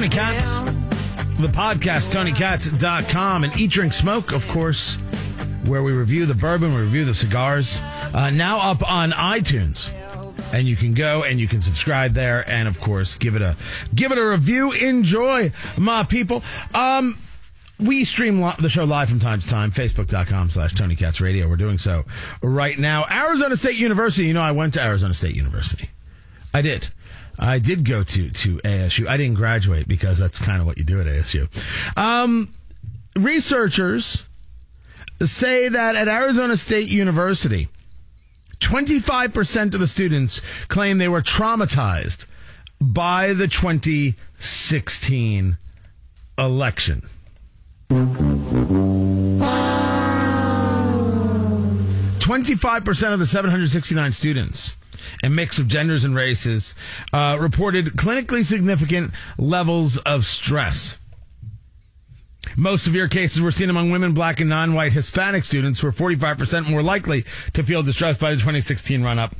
Tony Katz, the podcast, TonyKatz.com, and Eat, Drink, Smoke, of course, where we review the bourbon, we review the cigars, now up on iTunes. And you can go and you can subscribe there, and of course, give it a review. Enjoy, my people. We stream the show live from time to time, Facebook.com/TonyKatzRadio. We're doing so right now. Arizona State University. You know, I went to Arizona State University. I did go to ASU. I didn't graduate because that's kind of what you do at ASU. Researchers say that at Arizona State University, 25% of the students claim they were traumatized by the 2016 election. "25% of the 769 students, a mix of genders and races, reported clinically significant levels of stress. Most severe cases were seen among women, black, and non-white Hispanic students, who were 45% more likely to feel distressed by the 2016 run-up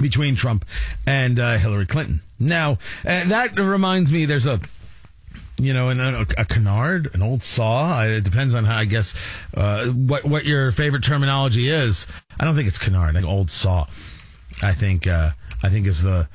between Trump and Hillary Clinton." Now, that reminds me, there's a canard, an old saw. It depends on how, I guess, what your favorite terminology is. I don't think it's canard, I think old saw. I think is the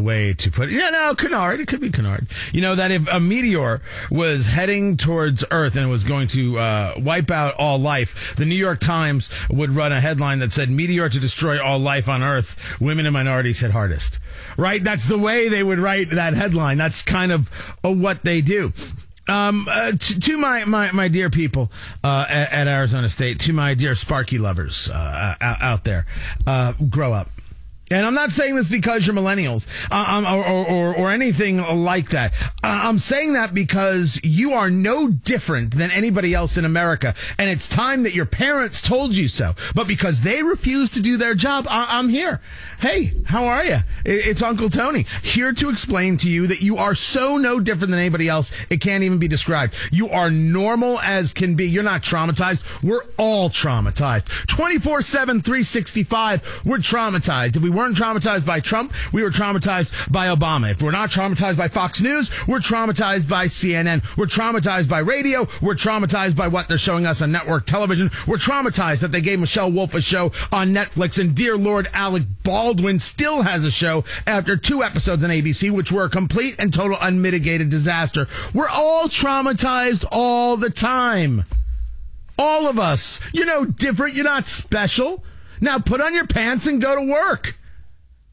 way to put it. Yeah, no, canard. It could be canard. You know, that if a meteor was heading towards Earth and it was going to wipe out all life, the New York Times would run a headline that said, "Meteor to destroy all life on Earth. Women and minorities hit hardest." Right? That's the way they would write that headline. That's kind of what they do. To my dear people at Arizona State, to my dear Sparky lovers out there, grow up. And I'm not saying this because you're millennials or anything like that. I'm saying that because you are no different than anybody else in America. And it's time that your parents told you so. But because they refuse to do their job, I'm here. Hey, how are you? It's Uncle Tony here to explain to you that you are so no different than anybody else. It can't even be described. You are normal as can be. You're not traumatized. We're all traumatized. 24/7, 365, we're traumatized. If we weren't traumatized by Trump, we were traumatized by Obama. If we're not traumatized by Fox News, we're traumatized by CNN. We're traumatized by radio. We're traumatized by what they're showing us on network television. We're traumatized that they gave Michelle Wolf a show on Netflix, and dear Lord, Alec Baldwin still has a show after 2 episodes on ABC, which were a complete and total unmitigated disaster. We're all traumatized all the time. All of us. You're no different. You're not special. Now put on your pants and go to work.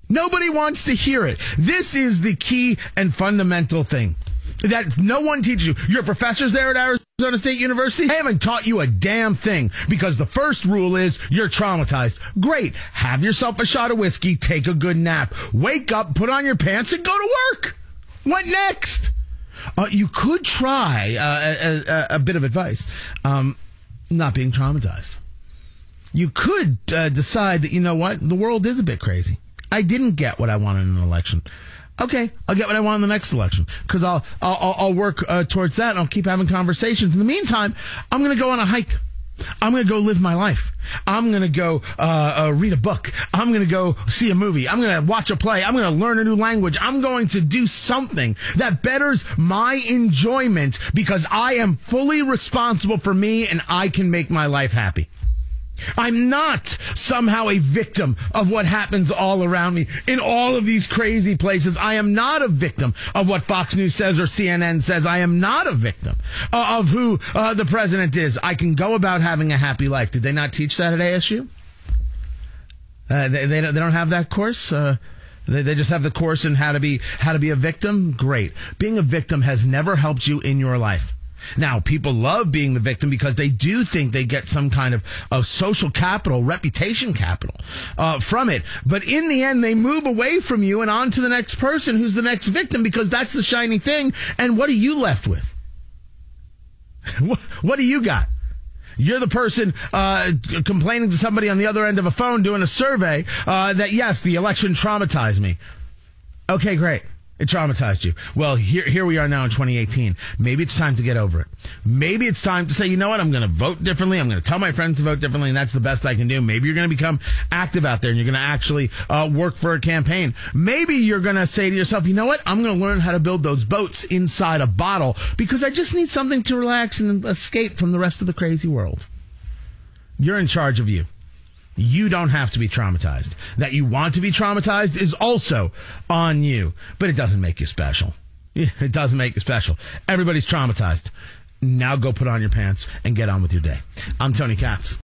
Nobody wants to hear it. This is the key and fundamental thing that no one teaches you. Your professors there at Arizona State University, they haven't taught you a damn thing, because the first rule is you're traumatized. Great. Have yourself a shot of whiskey. Take a good nap. Wake up, put on your pants, and go to work. What next? You could try a bit of advice. Not being traumatized. You could decide that, you know what, the world is a bit crazy. I didn't get what I wanted in an election. Okay, I'll get what I want in the next election, because I'll work towards that, and I'll keep having conversations. In the meantime, I'm going to go on a hike. I'm going to go live my life. I'm going to go read a book. I'm going to go see a movie. I'm going to watch a play. I'm going to learn a new language. I'm going to do something that betters my enjoyment, because I am fully responsible for me, and I can make my life happy. I'm not somehow a victim of what happens all around me in all of these crazy places. I am not a victim of what Fox News says or CNN says. I am not a victim of who the president is. I can go about having a happy life. Did they not teach that at ASU? They don't have that course? They just have the course in how to be a victim? Great. Being a victim has never helped you in your life. Now, people love being the victim because they do think they get some kind of social capital, reputation capital from it. But in the end, they move away from you and on to the next person who's the next victim, because that's the shiny thing. And what are you left with? What do you got? You're the person complaining to somebody on the other end of a phone doing a survey that, yes, the election traumatized me. Okay, great. It traumatized you. Well, here we are now in 2018. Maybe it's time to get over it. Maybe it's time to say, you know what? I'm going to vote differently. I'm going to tell my friends to vote differently, and that's the best I can do. Maybe you're going to become active out there, and you're going to actually work for a campaign. Maybe you're going to say to yourself, you know what? I'm going to learn how to build those boats inside a bottle because I just need something to relax and escape from the rest of the crazy world. You're in charge of you. You don't have to be traumatized. That you want to be traumatized is also on you. But it doesn't make you special. It doesn't make you special. Everybody's traumatized. Now go put on your pants and get on with your day. I'm Tony Katz.